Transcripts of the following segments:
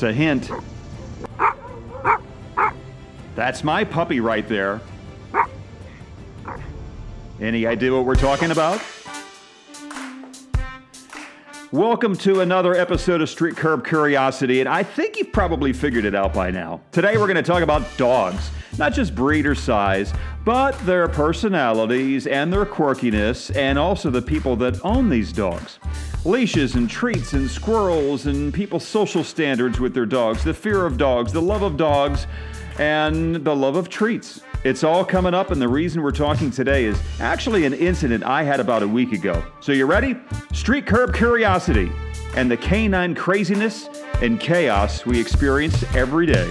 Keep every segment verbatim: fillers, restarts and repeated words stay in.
it's a hint. That's my puppy right there. Any idea what we're talking about? Welcome to another episode of Street Curb Curiosity, and I think you've probably figured it out by now. Today we're going to talk about dogs, not just breed or size, but their personalities and their quirkiness, and also the people that own these dogs. Leashes and treats and squirrels and people's social standards with their dogs, the fear of dogs, the love of dogs, and the love of treats. It's all coming up, and the reason we're talking today is actually an incident I had about a week ago. So you ready? Street Curb Curiosity and the canine craziness and chaos we experience every day.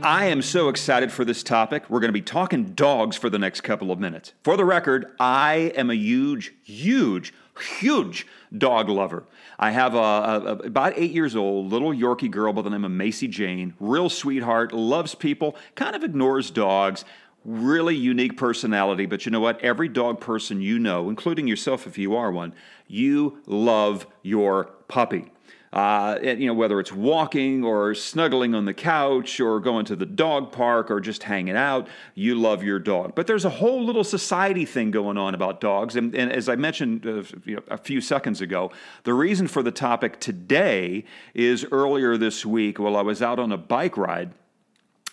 I am so excited for this topic. We're going to be talking dogs for the next couple of minutes. For the record, I am a huge, huge, huge dog lover. I have a, a, a about eight years old little Yorkie girl by the name of Macy Jane. Real sweetheart, loves people, kind of ignores dogs. Really unique personality, but you know what? Every dog person you know, including yourself if you are one, you love your puppy. Uh, and, you know, whether it's walking or snuggling on the couch or going to the dog park or just hanging out, you love your dog. But there's a whole little society thing going on about dogs. And, and as I mentioned uh, you know, a few seconds ago, the reason for the topic today is earlier this week while I was out on a bike ride,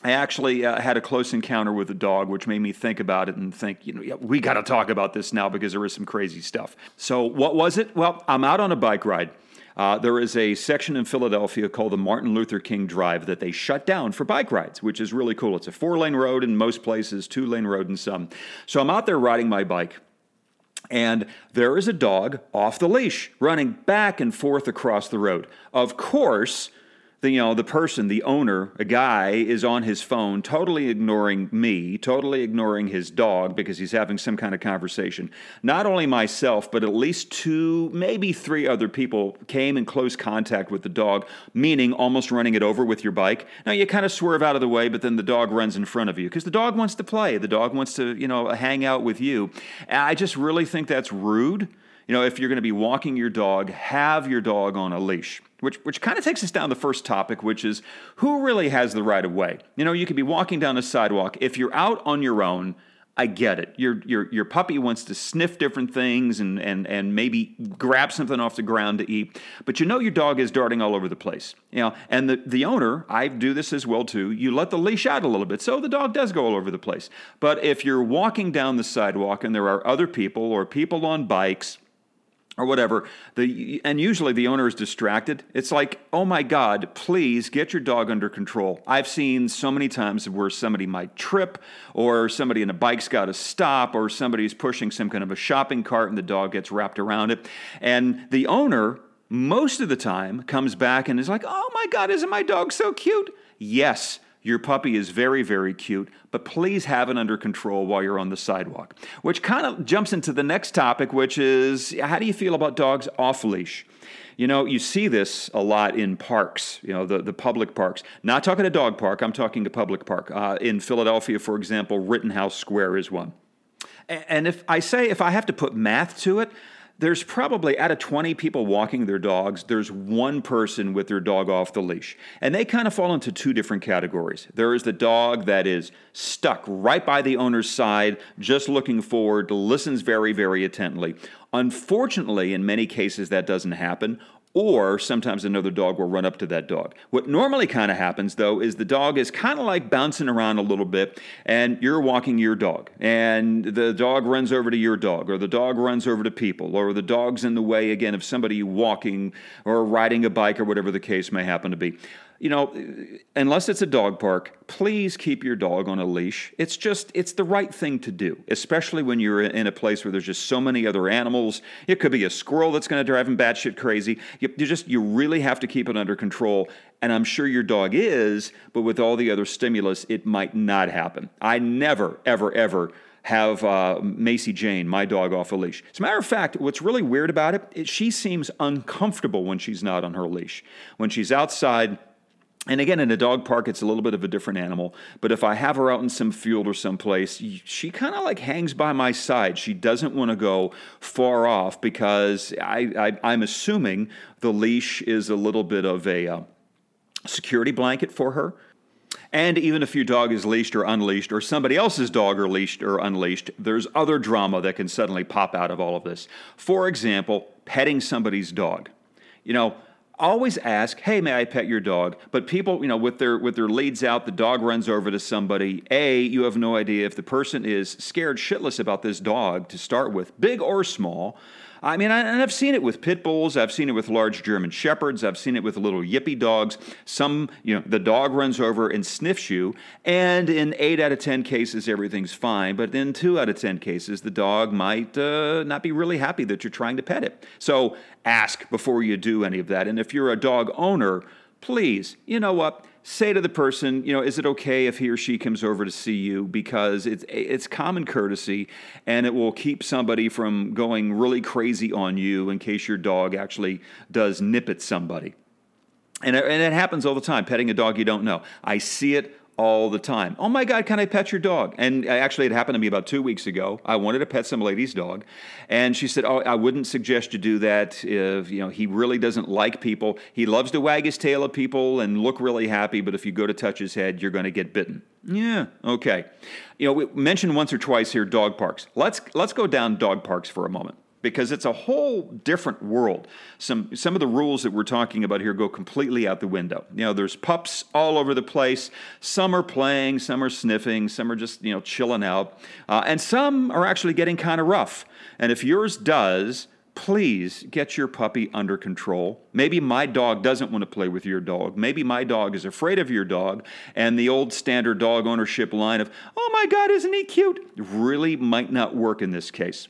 I actually uh, had a close encounter with a dog, which made me think about it and think, you know, we got to talk about this now because there is some crazy stuff. So what was it? Well, I'm out on a bike ride. Uh, there is a section in Philadelphia called the Martin Luther King Drive that they shut down for bike rides, which is really cool. It's a four-lane road in most places, two-lane road in some. So I'm out there riding my bike, and there is a dog off the leash running back and forth across the road. Of course, the, you know, the person, the owner, a guy, is on his phone, totally ignoring me, totally ignoring his dog because he's having some kind of conversation. Not only myself, but at least two, maybe three other people came in close contact with the dog, meaning almost running it over with your bike. Now, you kind of swerve out of the way, but then the dog runs in front of you because the dog wants to play. The dog wants to, you know, hang out with you. And I just really think that's rude. You know, if you're going to be walking your dog, have your dog on a leash, which which kind of takes us down to the first topic, which is who really has the right of way? You know, you could be walking down a sidewalk. If you're out on your own, I get it. Your your your puppy wants to sniff different things and and and maybe grab something off the ground to eat. But you know your dog is darting all over the place. You know, and the, the owner, I do this as well too, you let the leash out a little bit, so the dog does go all over the place. But if you're walking down the sidewalk and there are other people or people on bikes, or whatever, the and usually the owner is distracted. It's like, oh my God, please get your dog under control. I've seen so many times where somebody might trip, or somebody in a bike's got to stop, or somebody's pushing some kind of a shopping cart and the dog gets wrapped around it. And the owner, most of the time, comes back and is like, oh my God, isn't my dog so cute? Yes. Your puppy is very, very cute, but please have it under control while you're on the sidewalk. Which kind of jumps into the next topic, which is how do you feel about dogs off-leash? You know, you see this a lot in parks, you know, the, the public parks. Not talking a dog park, I'm talking a public park. Uh, in Philadelphia, for example, Rittenhouse Square is one. And if I say, if I have to put math to it, there's probably, out of twenty people walking their dogs, there's one person with their dog off the leash. And they kind of fall into two different categories. There is the dog that is stuck right by the owner's side, just looking forward, listens very, very intently. Unfortunately, in many cases, that doesn't happen. Or sometimes another dog will run up to that dog. What normally kind of happens, though, is the dog is kind of like bouncing around a little bit, and you're walking your dog, and the dog runs over to your dog, or the dog runs over to people, or the dog's in the way, again, of somebody walking or riding a bike or whatever the case may happen to be. You know, unless it's a dog park, please keep your dog on a leash. It's just, it's the right thing to do, especially when you're in a place where there's just so many other animals. It could be a squirrel that's going to drive him batshit crazy. You, you just, you really have to keep it under control. And I'm sure your dog is, but with all the other stimulus, it might not happen. I never, ever, ever have uh, Macy Jane, my dog, off a leash. As a matter of fact, what's really weird about it, it, she seems uncomfortable when she's not on her leash. When she's outside, And again, in a dog park, it's a little bit of a different animal. But if I have her out in some field or someplace, she kind of like hangs by my side. She doesn't want to go far off because I, I, I'm assuming the leash is a little bit of a uh, security blanket for her. And even if your dog is leashed or unleashed, or somebody else's dog are leashed or unleashed, there's other drama that can suddenly pop out of all of this. For example, petting somebody's dog. You know, always ask, hey, may I pet your dog? But people, you know, with their with their leads out, the dog runs over to somebody. A, you have no idea if the person is scared shitless about this dog to start with, big or small. I mean, and I've seen it with pit bulls. I've seen it with large German shepherds. I've seen it with little yippy dogs. Some, you know, the dog runs over and sniffs you. And in eight out of ten cases, everything's fine. But in two out of ten cases, the dog might uh, not be really happy that you're trying to pet it. So ask before you do any of that. And if you're a dog owner, please, you know what? Say to the person, you know, is it okay if he or she comes over to see you? Because it's it's common courtesy, and it will keep somebody from going really crazy on you in case your dog actually does nip at somebody. And it, and it happens all the time, petting a dog you don't know. I see it all the time. Oh my God, can I pet your dog? And actually it happened to me about two weeks ago. I wanted to pet some lady's dog. And she said, oh, I wouldn't suggest you do that. If, you know, he really doesn't like people. He loves to wag his tail at people and look really happy. But if you go to touch his head, you're going to get bitten. Yeah. Okay. You know, we mentioned once or twice here, dog parks. Let's, let's go down dog parks for a moment, because it's a whole different world. Some some of the rules that we're talking about here go completely out the window. You know, there's pups all over the place. Some are playing, some are sniffing, some are just, you know, chilling out. Uh, and some are actually getting kind of rough. And if yours does, please get your puppy under control. Maybe my dog doesn't want to play with your dog. Maybe my dog is afraid of your dog. And the old standard dog ownership line of, oh my God, isn't he cute? Really might not work in this case.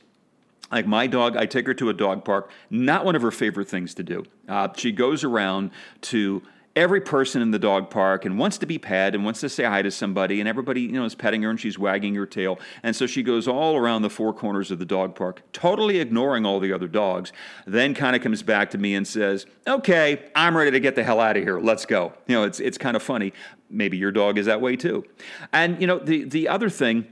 Like my dog, I take her to a dog park, not one of her favorite things to do. Uh, she goes around to every person in the dog park and wants to be pet and wants to say hi to somebody, and everybody, you know, is petting her and she's wagging her tail. And so she goes all around the four corners of the dog park, totally ignoring all the other dogs, then kind of comes back to me and says, okay, I'm ready to get the hell out of here. Let's go. You know, it's it's kind of funny. Maybe your dog is that way too. And, you know, the, the other thing,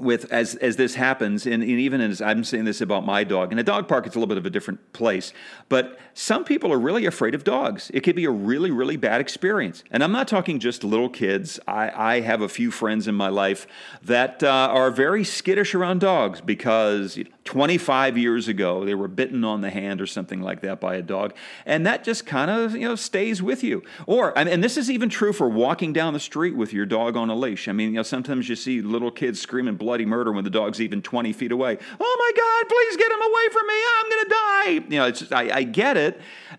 with as as this happens, and, and even as I'm saying this about my dog, in a dog park, it's a little bit of a different place, but some people are really afraid of dogs. It could be a really, really bad experience. And I'm not talking just little kids. I, I have a few friends in my life that uh, are very skittish around dogs because twenty-five years ago, they were bitten on the hand or something like that by a dog. And that just kind of, you know, stays with you. Or, and this is even true for walking down the street with your dog on a leash. I mean, you know, sometimes you see little kids screaming bloody murder when the dog's even twenty feet away. Oh my God, please get him away from me. I'm going to die. You know, it's just, I, I get it.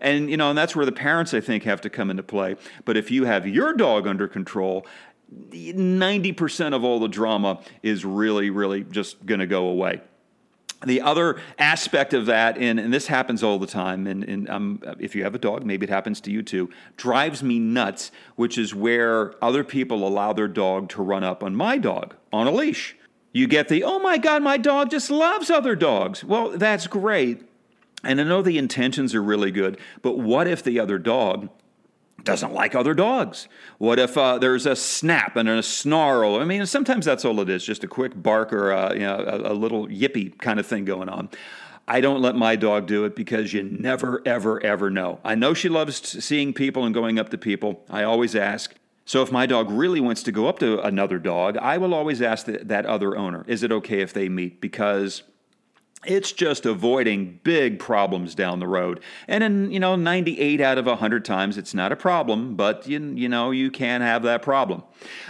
And, you know, and that's where the parents, I think, have to come into play. But if you have your dog under control, ninety percent of all the drama is really, really just going to go away. The other aspect of that, and, and this happens all the time, and, and um, if you have a dog, maybe it happens to you too, drives me nuts, which is where other people allow their dog to run up on my dog on a leash. You get the, oh my God, my dog just loves other dogs. Well, that's great. And I know the intentions are really good, but what if the other dog doesn't like other dogs? What if uh, there's a snap and a snarl? I mean, sometimes that's all it is, just a quick bark or a, you know, a, a little yippy kind of thing going on. I don't let my dog do it because you never, ever, ever know. I know she loves seeing people and going up to people. I always ask. So if my dog really wants to go up to another dog, I will always ask the, that other owner, is it okay if they meet? Because it's just avoiding big problems down the road. And in, you know, ninety-eight out of one hundred times, it's not a problem, but you, you know, you can have that problem.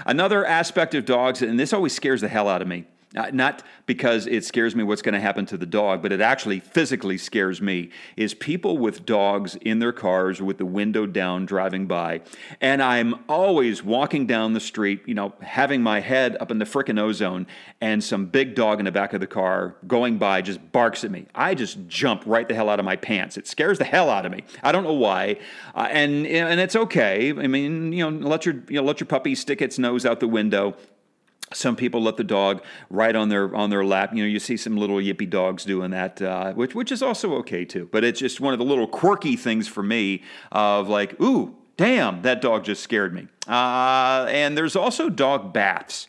Another aspect of dogs, and this always scares the hell out of me, not because it scares me what's going to happen to the dog, but it actually physically scares me, is people with dogs in their cars with the window down driving by. And I'm always walking down the street, you know, having my head up in the frickin' ozone, and some big dog in the back of the car going by just barks at me. I just jump right the hell out of my pants. It scares the hell out of me. I don't know why. Uh, and, and it's okay. I mean, you know, let your, you know, let your puppy stick its nose out the window. Some people let the dog right on their on their lap. You know, you see some little yippy dogs doing that, uh, which which is also okay too. But it's just one of the little quirky things for me of like, ooh, Damn, that dog just scared me. Uh, and there's also dog baths.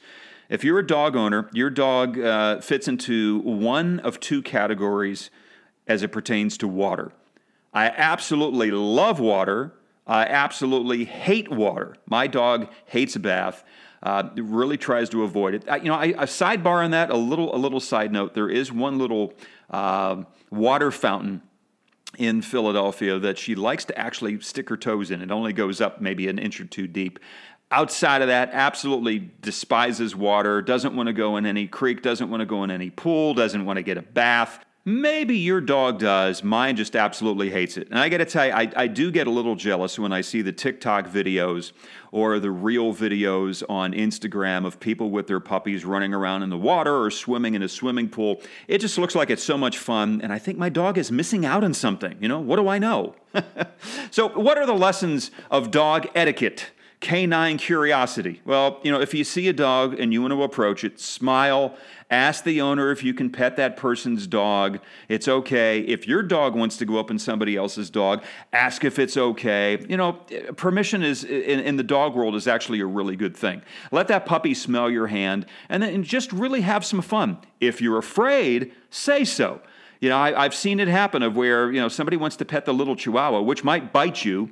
If you're a dog owner, your dog uh, fits into one of two categories as it pertains to water. I absolutely love water. I absolutely hate water. My dog hates a bath. Uh, really tries to avoid it. I, you know, I, a sidebar on that, a little, a little side note. There is one little uh, water fountain in Philadelphia that she likes to actually stick her toes in. It only goes up maybe an inch or two deep. Outside of that, absolutely despises water, doesn't want to go in any creek, doesn't want to go in any pool, doesn't want to get a bath. Maybe your dog does. Mine just absolutely hates it. And I got to tell you, I, I do get a little jealous when I see the TikTok videos or the reel videos on Instagram of people with their puppies running around in the water or swimming in a swimming pool. It just looks like it's so much fun, and I think my dog is missing out on something. You know, what do I know? So what are the lessons of dog etiquette? Canine curiosity. Well, you know, if you see a dog and you want to approach it, smile, ask the owner if you can pet that person's dog. It's okay. If your dog wants to go up in somebody else's dog, ask if it's okay. You know, permission is in, in the dog world is actually a really good thing. Let that puppy smell your hand and then and just really have some fun. If you're afraid, say so. You know, I, I've seen it happen of where, you know, somebody wants to pet the little Chihuahua, which might bite you,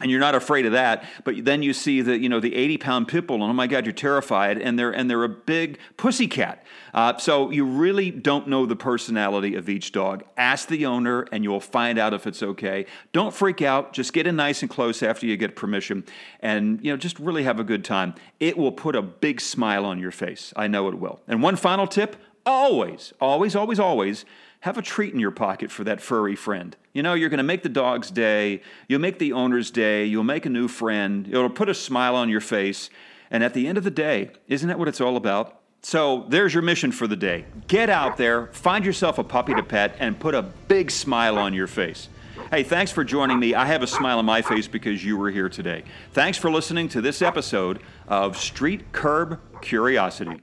and you're not afraid of that, but then you see the, you know, the eighty-pound pit bull, and oh my God, you're terrified, and they're and they're a big pussycat. Uh, so you really don't know the personality of each dog. Ask the owner, and you'll find out if it's okay. Don't freak out. Just get in nice and close after you get permission, and you know, just really have a good time. It will put a big smile on your face. I know it will. And one final tip: always, always, always, always. Have a treat in your pocket for that furry friend. You know, you're going to make the dog's day. You'll make the owner's day. You'll make a new friend. It'll put a smile on your face. And at the end of the day, isn't that what it's all about? So there's your mission for the day. Get out there, find yourself a puppy to pet, and put a big smile on your face. Hey, thanks for joining me. I have a smile on my face because you were here today. Thanks for listening to this episode of Street Curb Curiosity.